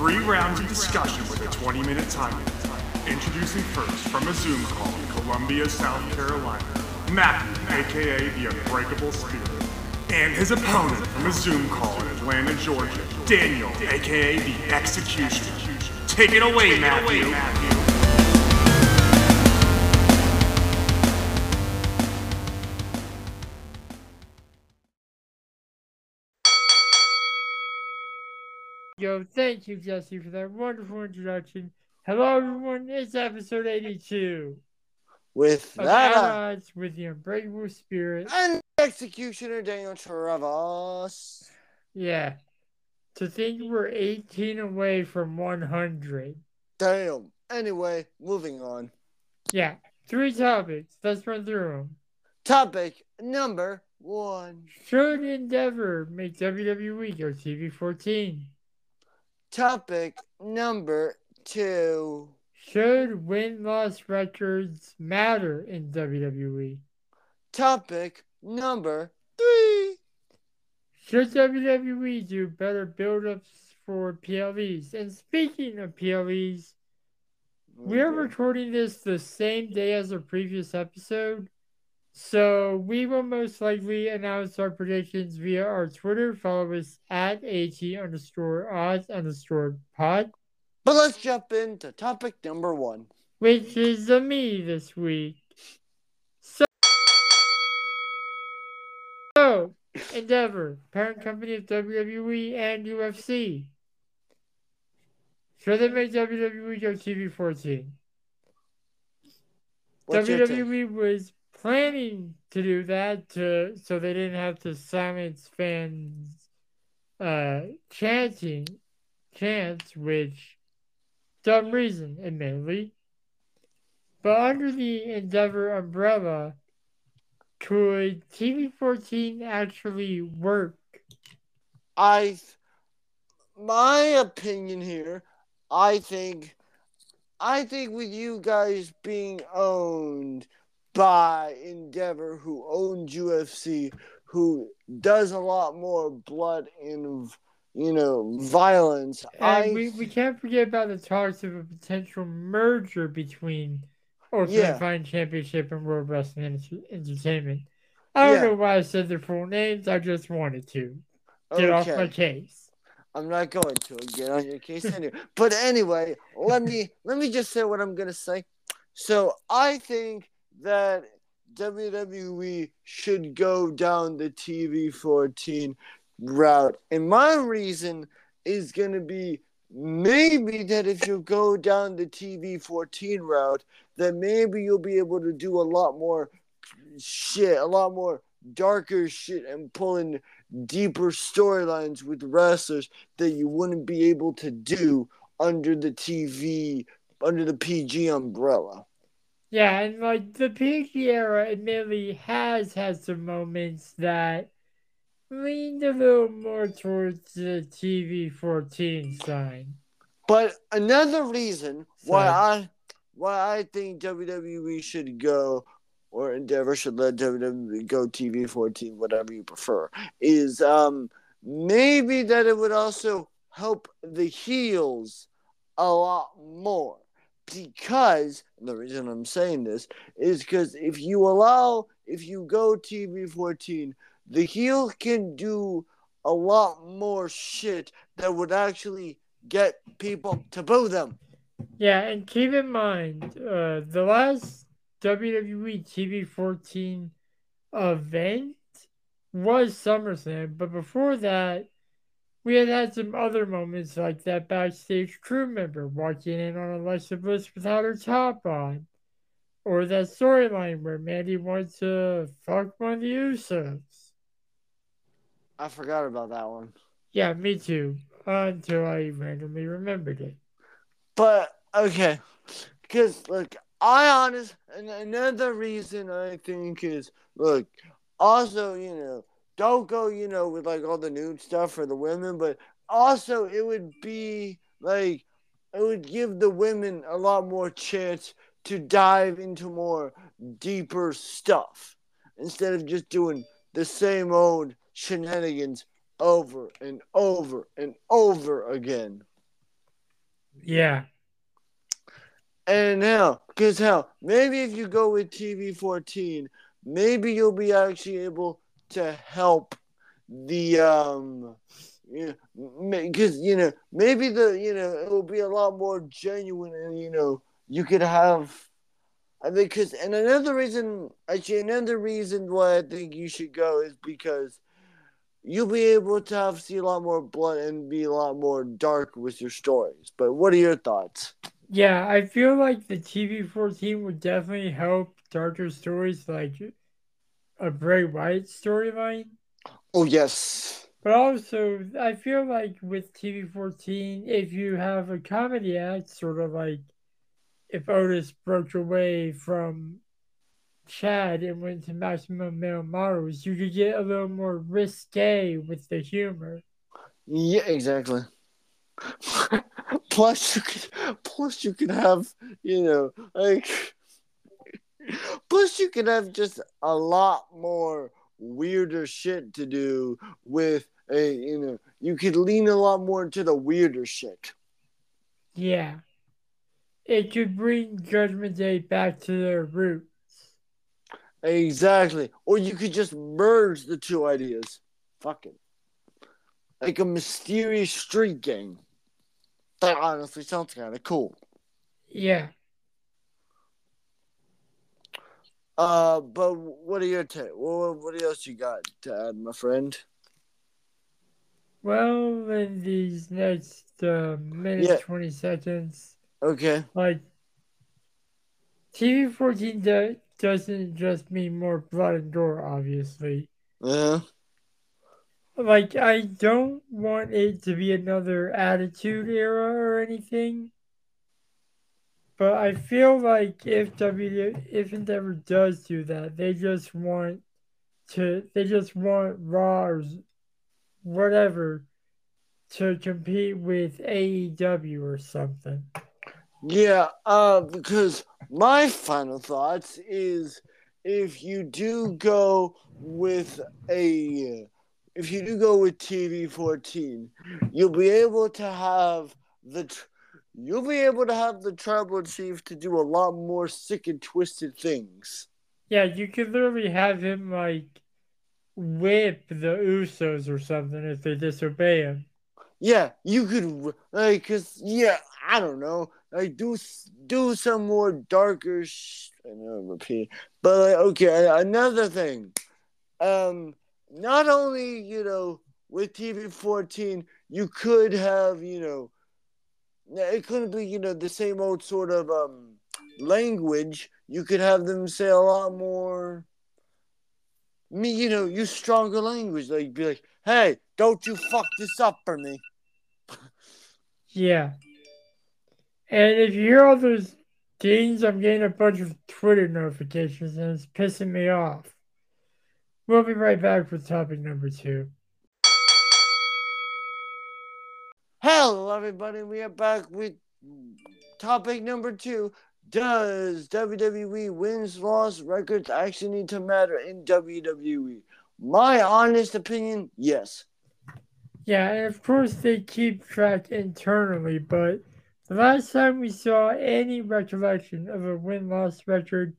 Three rounds of discussion with a 20-minute time limit. Introducing first from a Zoom call in Columbia, South Carolina, Matthew, aka The Unbreakable Spirit, and his opponent from a Zoom call in Atlanta, Georgia, Daniel, aka The Executioner. Take it away, Matthew. Yo, thank you, Jesse, for that wonderful introduction. Hello, everyone. It's episode 82. With that, At Odds with The Unbreakable Spirit and Executioner Daniel Travoss. Yeah. To think we're 18 away from 100. Damn. Anyway, moving on. Yeah. Three topics. Let's run through them. Topic number one. Should Endeavor make WWE go TV-14? Topic number two. Should win-loss records matter in WWE? Topic number three. Should WWE do better build-ups for PLEs? And speaking of PLEs, we are recording this the same day as our previous episode, so we will most likely announce our predictions via our Twitter. Follow us at @AT_odds_pod. But let's jump into topic number one, which is me this week. So, Endeavor, parent company of WWE and UFC. Should they make WWE go TV-14? WWE was planning to do that so they didn't have to silence fans chants, which dumb reason, admittedly. But under the Endeavor umbrella, could TV-14 actually work? My opinion here, I think with you guys being owned by Endeavor, who owns UFC, who does a lot more blood and, you know, violence. And we can't forget about the talks of a potential merger between Ultimate Fighting Championship and World Wrestling Entertainment. I don't know why I said their full names. I just wanted to get off my case. I'm not going to get on your case anyway. But anyway, let me just say what I'm going to say. So I think that WWE should go down the TV-14 route. And my reason is going to be maybe that if you go down the TV-14 route, then maybe you'll be able to do a lot more shit, a lot more darker shit, and pull in deeper storylines with wrestlers that you wouldn't be able to do under the TV, under the PG umbrella. Yeah, and like the PG era admittedly has had some moments that leaned a little more towards the TV-14 side. But another reason why I think WWE should go, or Endeavor should let WWE go TV-14, whatever you prefer, is maybe that it would also help the heels a lot more. Because the reason I'm saying this is because if you go TV-14, the heel can do a lot more shit that would actually get people to boo them. Yeah, and keep in mind, the last WWE TV-14 event was SummerSlam, but before that, we had some other moments like that backstage crew member walking in on Alexa Bliss without her top on. Or that storyline where Mandy wants to fuck one of the Usos. I forgot about that one. Yeah, me too. Until I randomly remembered it. But, okay. Because, look, another reason I think is, look, also, you know, don't go, you know, with, like, all the nude stuff for the women, but also it would be, like, it would give the women a lot more chance to dive into more deeper stuff instead of just doing the same old shenanigans over and over and over again. Yeah. And hell, because hell, maybe if you go with TV-14, maybe you'll be actually able to help the, you know, because, you know, maybe the, you know, it will be a lot more genuine and, you know, you could have, I think, because, and another reason, actually, another reason why I think you should go is because you'll be able to have, see a lot more blood and be a lot more dark with your stories. But what are your thoughts? Yeah, I feel like the TV-14 would definitely help darker stories like a Bray Wyatt storyline. Oh, yes. But also, I feel like with TV-14, if you have a comedy act, sort of like if Otis broke away from Chad and went to Maximum Male Models, you could get a little more risque with the humor. Yeah, exactly. plus you could have, you know, like, plus you could have just a lot more weirder shit to do with a, you know, you could lean a lot more into the weirder shit. Yeah. It could bring Judgment Day back to their roots. Exactly. Or you could just merge the two ideas. Fucking. Like a mysterious street gang. That honestly sounds kind of cool. Yeah. But what are your what else you got to add, my friend? Well, in these next minute 20 seconds. Okay. Like TV-14 doesn't just mean more blood and gore, obviously. Yeah. Like, I don't want it to be another Attitude Era or anything. But I feel like if Endeavor does do that, they just want Raw or whatever to compete with AEW or something. Yeah, because my final thoughts is if you do go with TV-14, you'll be able to have the Tribal Chief to do a lot more sick and twisted things. Yeah, you could literally have him like whip the Usos or something if they disobey him. Yeah, you could like, cause yeah, I don't know, like do some more darker. I know, repeat, but like, okay, another thing, not only, you know, with TV-14, you could have, you know, it couldn't be, you know, the same old sort of language. You could have them say a lot more, you know, use stronger language. Like, be like, hey, don't you fuck this up for me. Yeah. And if you hear all those things, I'm getting a bunch of Twitter notifications and it's pissing me off. We'll be right back for topic number 2. Hello, everybody. We are back with topic number 2. Does WWE wins, loss, records actually need to matter in WWE? My honest opinion, yes. Yeah, and of course they keep track internally, but the last time we saw any recollection of a win-loss record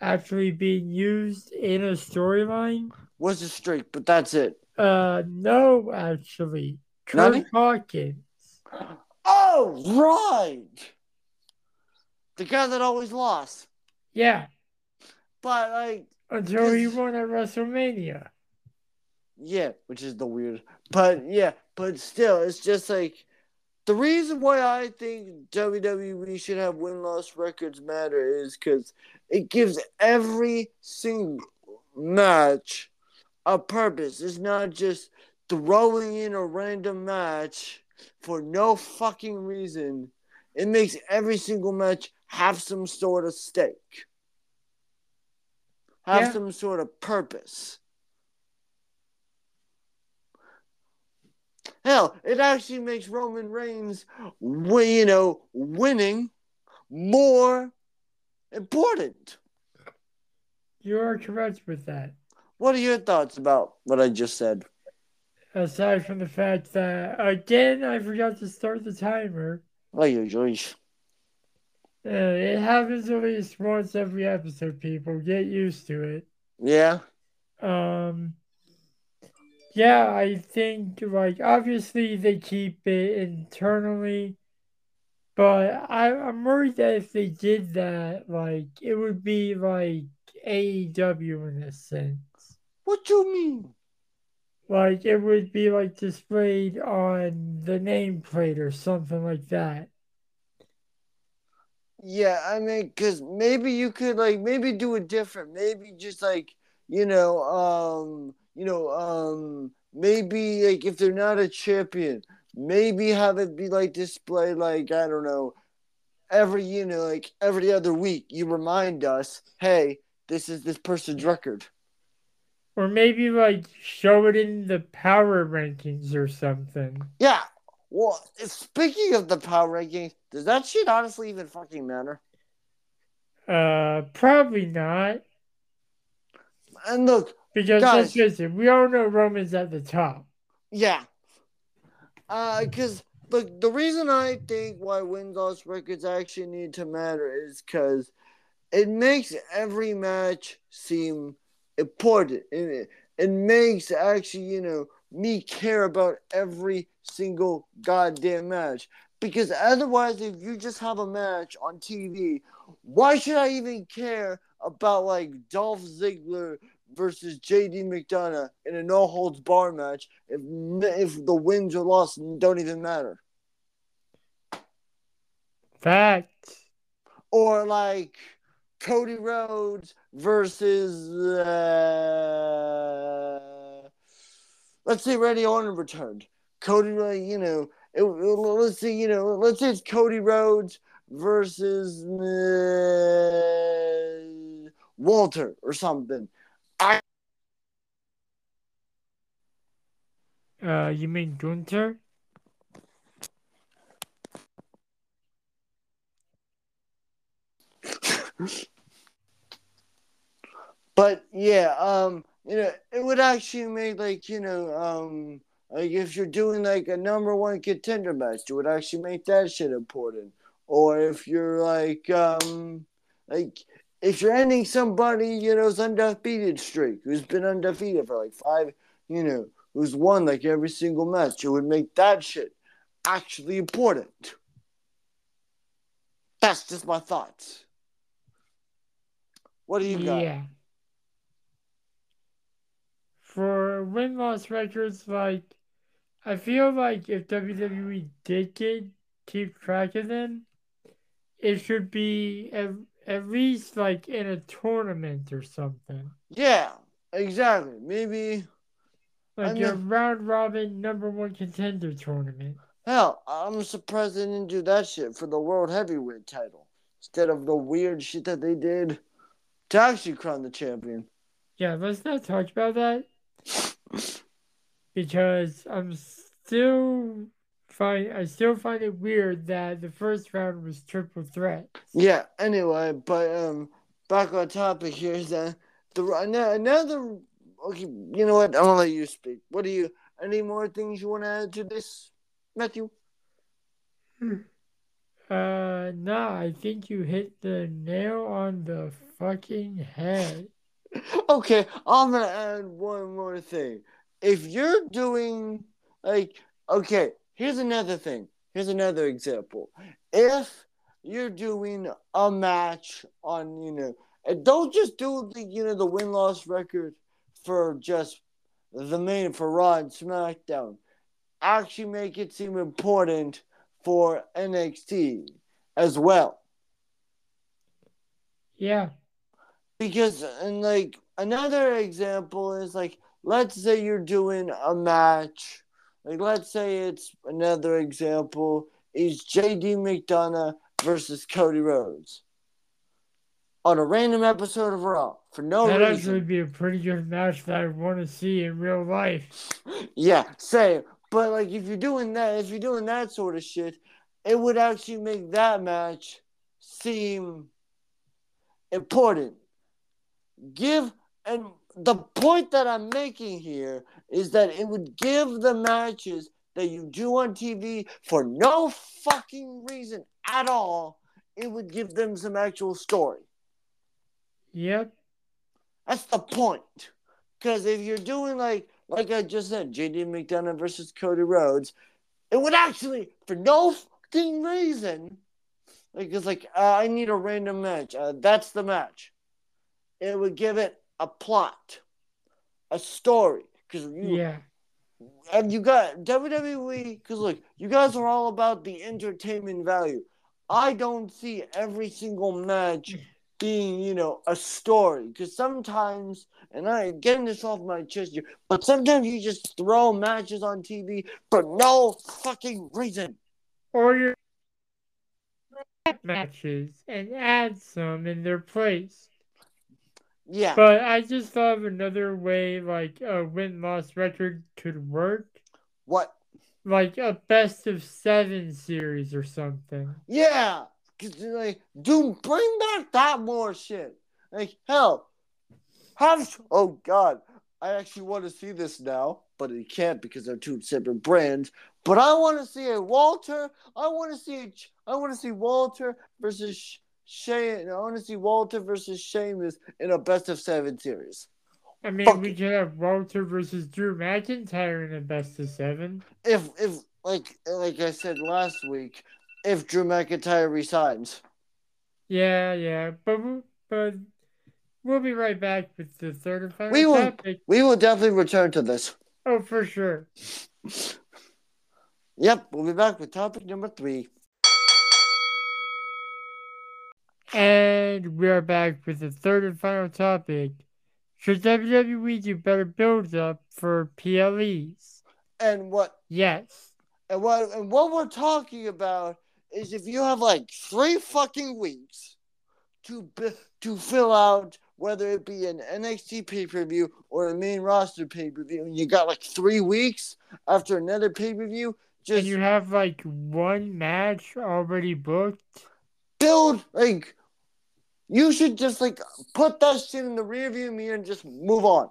actually being used in a storyline was a streak, but that's it. No, actually, Curt Hawkins. Oh, right, the guy that always lost. Yeah, but like until he won at WrestleMania. Yeah, which is the weird. But yeah, but still, it's just like the reason why I think WWE should have win-loss records matter is because it gives every single match a purpose. It's not just throwing in a random match for no fucking reason. It makes every single match have some sort of stake. Have some sort of purpose. Hell, it actually makes Roman Reigns, you know, winning more important. You're correct with that. What are your thoughts about what I just said? Aside from the fact that, again, I forgot to start the timer. Yeah, it happens over the sports every episode, people. Get used to it. Yeah. Yeah, I think, like, obviously they keep it internally, but I'm worried that if they did that, like, it would be, like, AEW in a sense. What do you mean? Like, it would be, like, displayed on the nameplate or something like that. Yeah, I mean, because maybe you could, like, maybe do it different. Maybe just, like, maybe, like, if they're not a champion, maybe have it be, like, displayed, like, I don't know, every, you know, like, every other week you remind us, hey, this is this person's record. Or maybe, like, show it in the power rankings or something. Yeah. Well, speaking of the power rankings, does that shit honestly even fucking matter? Probably not. And look, because let's face it, we all know Roman's at the top. Yeah. Because look, the reason I think why win-loss records actually need to matter is because it makes every match seem important. It makes actually, you know, me care about every single goddamn match. Because otherwise, if you just have a match on TV, why should I even care about, like, Dolph Ziggler versus JD McDonagh in a no-holds-barred match if the wins or losses don't even matter? Fact. Or, like, Cody Rhodes versus, let's say Randy Orton returned. Cody, you know, let's say it's Cody Rhodes versus Walter or something. You mean Gunther? But yeah, you know, it would actually make, like, you know, like, if you're doing, like, a number one contender match, it would actually make that shit important. Or if you're, like, if you're ending somebody, you know, who's undefeated streak, who's been undefeated for, like, five, you know, who's won, like, every single match, it would make that shit actually important. That's just my thoughts. What do you got? Yeah. For win-loss records, like, I feel like if WWE did keep track of them, it should be at least, like, in a tournament or something. Yeah, exactly. Maybe. Like, a round-robin number one contender tournament. Hell, I'm surprised they didn't do that shit for the World Heavyweight title instead of the weird shit that they did to actually crown the champion. Yeah, let's not talk about that. Because I still find it weird that the first round was triple threat. Yeah. Anyway, but back on topic here is that okay, you know what? I'm gonna let you speak. What do you? Any more things you want to add to this, Matthew? Nah. I think you hit the nail on the fucking head. Okay, I'm going to add one more thing. If you're doing, like, okay, here's another thing. Here's another example. If you're doing a match on, you know, and don't just do the, you know, the win-loss record for just the main, for Raw and SmackDown. Actually make it seem important for NXT as well. Yeah. Because, and, like, another example is, like, let's say you're doing a match. Like, let's say it's another example is JD McDonagh versus Cody Rhodes on a random episode of Raw for no reason. That actually would be a pretty good match that I want to see in real life. Yeah, same. But, like, if you're doing that sort of shit, it would actually make that match seem important. And the point that I'm making here is that it would give the matches that you do on TV for no fucking reason at all, it would give them some actual story. Yep. That's the point. Because if you're doing like I just said, JD McDonagh versus Cody Rhodes, it would actually, for no fucking reason, like it's like, I need a random match. That's the match. It would give it a plot, a story. Because and you got WWE, because look, you guys are all about the entertainment value. I don't see every single match being, you know, a story. Because sometimes, and I'm getting this off my chest here, but sometimes you just throw matches on TV for no fucking reason. Or you add matches and add some in their place. Yeah. But I just thought of another way, like, a win-loss record could work. What? Like a best-of-7 series or something. Yeah. Because, like, dude, bring back that more shit. Like, hell. Oh, God. I actually want to see this now, but you can't because they're two separate brands. But I want to see a Walter. I want to see Walter versus Shane. I want to see Walter versus Sheamus in a best-of-7 series. I mean, we could have Walter versus Drew McIntyre in a best-of-7. If like I said last week, if Drew McIntyre resigns. Yeah. But we'll be right back with the third and final topic. We will definitely return to this. Oh, for sure. Yep, we'll be back with topic number 3. And we are back with the third and final topic. Should WWE do better build-up for PLEs? And what? Yes. And what we're talking about is if you have like 3 fucking weeks to fill out whether it be an NXT pay-per-view or a main roster pay-per-view, and you got like 3 weeks after another pay-per-view, just... And you have like 1 match already booked? Build, like... You should just, like, put that shit in the rearview mirror and just move on.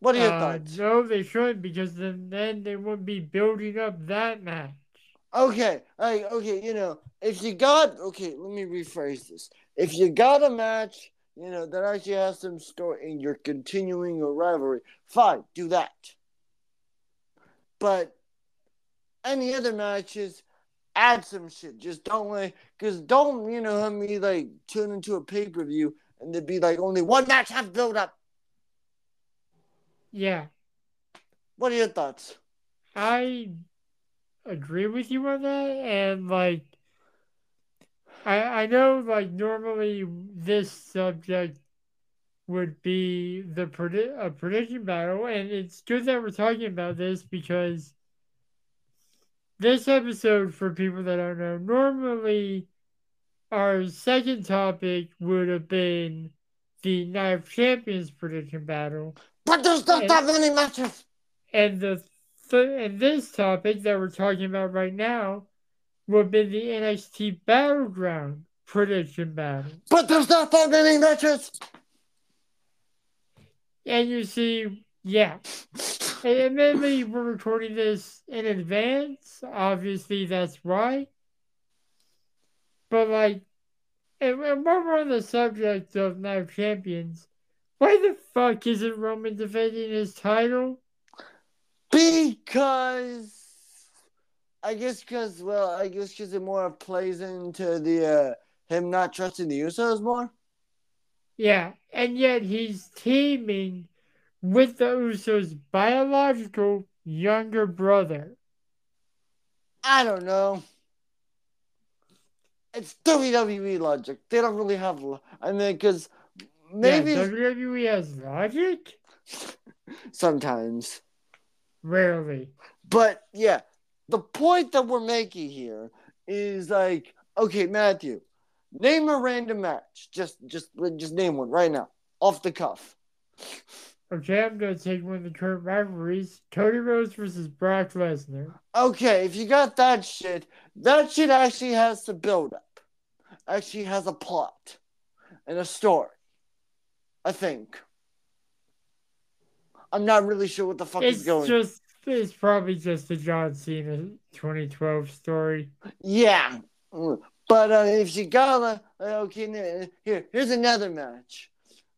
What are your thoughts? No, they shouldn't, because then they wouldn't be building up that match. Okay, you know, let me rephrase this. If you got a match, you know, that actually has some story and you're continuing your rivalry, fine, do that. But any other matches... Add some shit. Just have me like tune into a pay-per-view and there'd be like only 1 match have build up. Yeah. What are your thoughts? I agree with you on that, and like I know like normally this subject would be a prediction battle, and it's good that we're talking about this because this episode, for people that don't know, normally our second topic would have been the Night of Champions prediction battle. But there's not that many matches! And this topic that we're talking about right now would have been the NXT Battleground prediction battle. But there's not that many matches! And you see, yeah. And maybe we're recording this in advance. Obviously, that's why. But, like, and while we're on the subject of Night of Champions, why the fuck isn't Roman defending his title? Because it more plays into the him not trusting the Usos more. Yeah, and yet he's teaming with the Usos' biological younger brother. I don't know. It's WWE logic. They don't really have... because maybe... Yeah, WWE has logic? Sometimes. Rarely. But, yeah. The point that we're making here is like... Okay, Matthew. Name a random match. Just name one right now. Off the cuff. Okay, I'm going to take one of the current rivalries, Cody Rhodes versus Brock Lesnar. Okay, if you got that shit actually has to build up. Actually has a plot and a story, I think. I'm not really sure what the fuck is going on. It's probably just the John Cena 2012 story. Yeah. But if you gotta, okay, here's another match.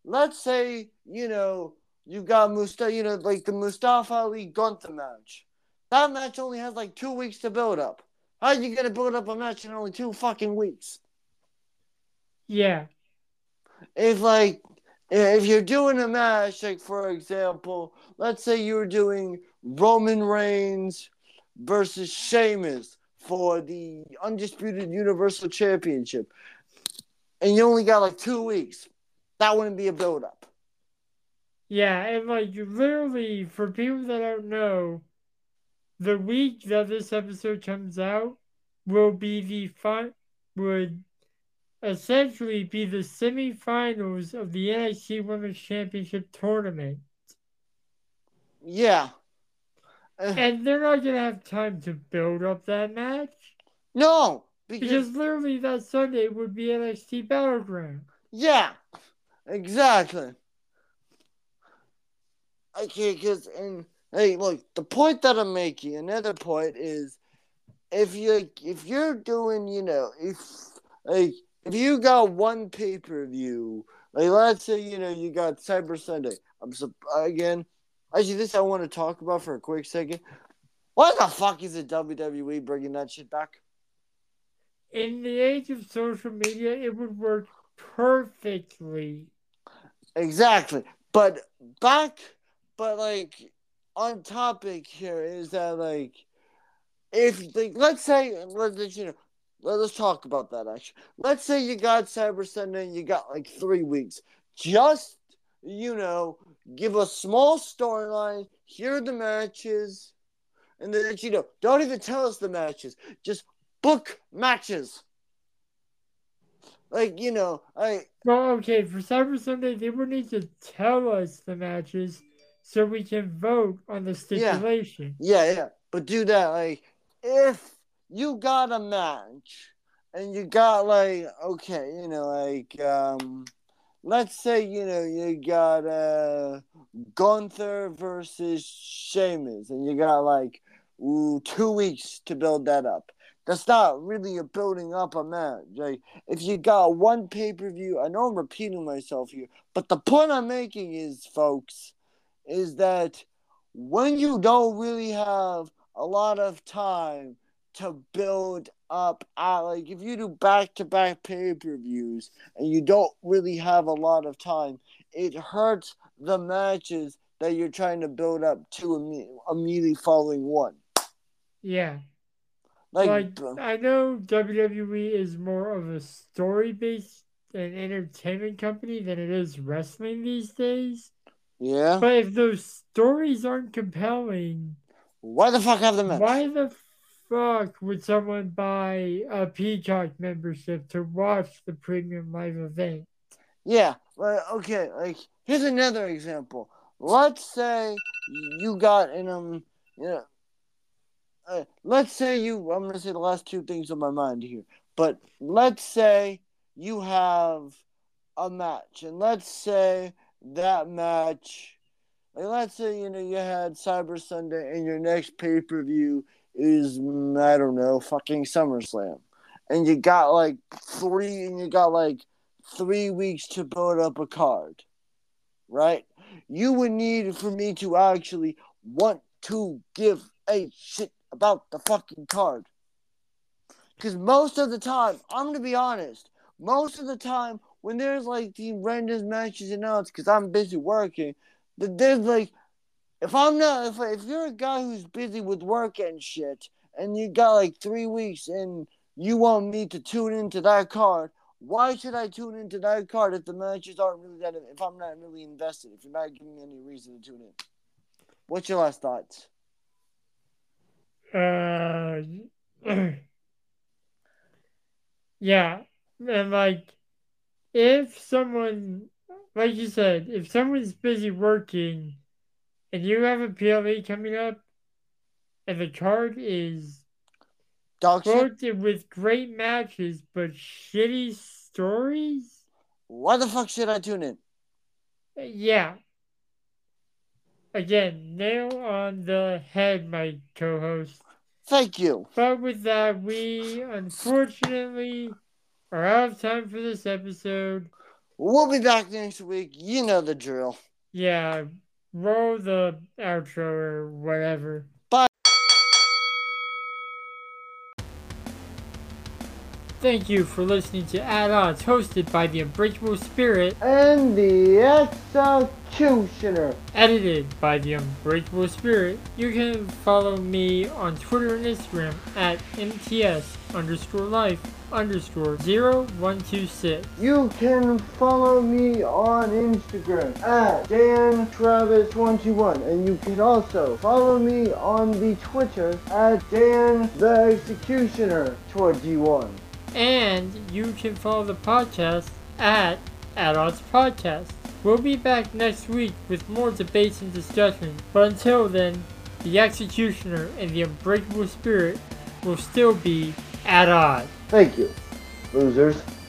Let's say, you know, you got Mustafa, you know, like the Mustafa Ali Gunther match. That match only has like 2 weeks to build up. How are you going to build up a match in only 2 fucking weeks? Yeah. If you're doing a match, like for example, let's say you were doing Roman Reigns versus Sheamus for the Undisputed Universal Championship, and you only got like 2 weeks, that wouldn't be a build-up. Yeah, and like literally, for people that don't know, the week that this episode comes out will be the would essentially be the semifinals of the NXT Women's Championship tournament. Yeah. And they're not going to have time to build up that match. No. Because literally that Sunday would be NXT Battleground. Yeah. Exactly. Okay, because, and hey, look, the point that I'm making, another point is, if you're doing, you know, if you got one pay-per-view, like let's say, you know, you got Cyber Sunday. Actually, this I want to talk about for a quick second. Why the fuck is the WWE bringing that shit back? In the age of social media, it would work perfectly. Exactly. But like, on topic here is that, like, if, like, let's talk about that, actually. Let's say you got Cyber Sunday and you got, like, 3 weeks. Just, you know, give a small storyline, here are the matches, and then, you know, don't even tell us the matches. Just book matches. Like, you know, Well, okay, for Cyber Sunday, they would need to tell us the matches so we can vote on the stipulation. Yeah. But do that, like, if you got a match, and you got, like, okay, you know, like, let's say, you know, you got Gunther versus Sheamus, and you got, like, 2 weeks to build that up. That's not really a building up a match. Like, if you got one pay-per-view, I know I'm repeating myself here, but the point I'm making is, folks, is that when you don't really have a lot of time to build up, like if you do back-to-back pay-per-views and you don't really have a lot of time, it hurts the matches that you're trying to build up to immediately following one. Yeah. Like I know WWE is more of a story-based and entertainment company than it is wrestling these days. Yeah. But if those stories aren't compelling, why the fuck have the match? Why the fuck would someone buy a Peacock membership to watch the premium live event? Yeah. Well, okay. Like, here's another example. Let's say you got an I'm gonna say the last two things on my mind here. But let's say you have a match, and let's say that match, like let's say, you know, you had Cyber Sunday and your next pay-per-view is, I don't know, fucking SummerSlam. And you got like 3 weeks to build up a card, right? You would need for me to actually want to give a shit about the fucking card. Because most of the time, I'm going to be honest, most of the time, when there's, like, the random matches announced, because I'm busy working, but there's, like, if you're a guy who's busy with work and shit, and you got, like, 3 weeks, and you want me to tune into that card, why should I tune into that card if the matches aren't really that, if I'm not really invested, if you're not giving me any reason to tune in? What's your last thoughts? Yeah, and, like, if someone, like you said, if someone's busy working and you have a PLE coming up and the card is loaded with great matches but shitty stories, why the fuck should I tune in? Yeah. Again, nail on the head, my co-host. Thank you. But with that, we unfortunately are out of time for this episode. We'll be back next week. You know the drill. Yeah, roll the outro or whatever. Bye. Thank you for listening to At Odds, hosted by The Unbreakable Spirit and The Executioner. Edited by The Unbreakable Spirit. You can follow me on Twitter and Instagram at MTS_life_0126. You can follow me on Instagram at DanTravis21, and you can also follow me on the Twitter at DanTheExecutioner21. And you can follow the podcast at Odds Podcast. We'll be back next week with more debates and discussion, but until then, The Executioner and The Unbreakable Spirit will still be at odds. Thank you, losers.